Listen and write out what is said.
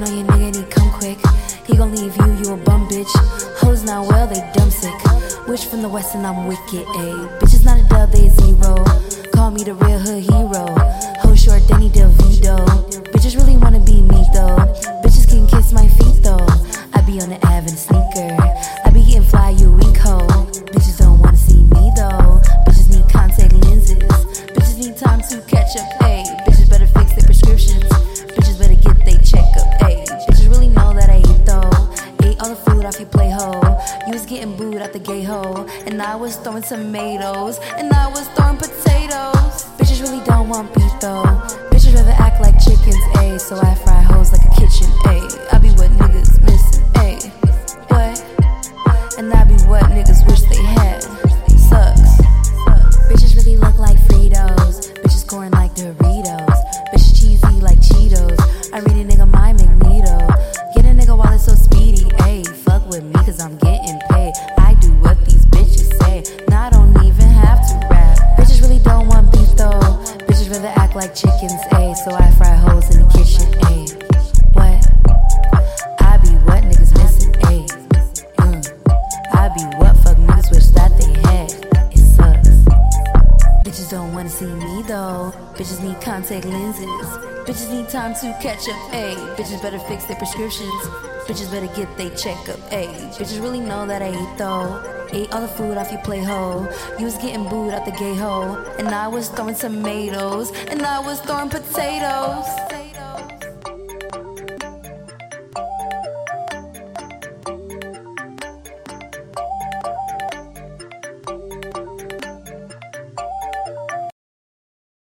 know your nigga need come quick. He gon' leave you, you a bum bitch. Hoes not well, they dumb sick. Wish from the west and I'm wicked, ayy. Bitches not a dub, they a zero. Call me the real hood hero. Ho short, Danny DeVito. Bitches really wanna be me though. Bitches can kiss my feet though. I be on the Avon sneaker. I be getting fly, you weak hoe. Bitches don't wanna see me though. Bitches need contact lenses. Bitches need time to catch up, ayy. Bitches better fix their prescriptions. Bitches better get they checkup, ayy. Bitches really know that I ate though. Ate all the food off your plate, hoe. You was getting booed out the gay, hoe. And I was throwing tomatoes. And I was throwing potatoes. Bitches really don't want beef though. Bitches rather act like chickens, ayy. So I fry hoes like a kitchen, ayy. I be what niggas missing, ayy. What? And I be what niggas wish they had. Sucks. Bitches really look like Fritos. Bitches corn like Doritos. Bitches cheesy like Cheetos. I read a nigga my Magneto. Get a nigga while it's so speedy, ayy. Fuck with me cause I'm getting paid. I do what these bitches say. Now I don't even have to rap. Bitches really don't want beef though. Bitches rather act like chickens, ayy. So I fry hoes in the kitchen, ayy. What? I be what niggas missing, ayy. I be what fuck niggas wish that they had. It sucks. Bitches don't wanna see me though. Bitches need contact lenses. Bitches need time to catch up, ayy. Bitches better fix their prescriptions. Bitches better get they checkup, ayy. Bitches really know that I ate though. Ate all the food off your plate, hoe. You was getting booed out the gay, hoe. And I was throwing tomatoes. And I was throwing potatoes.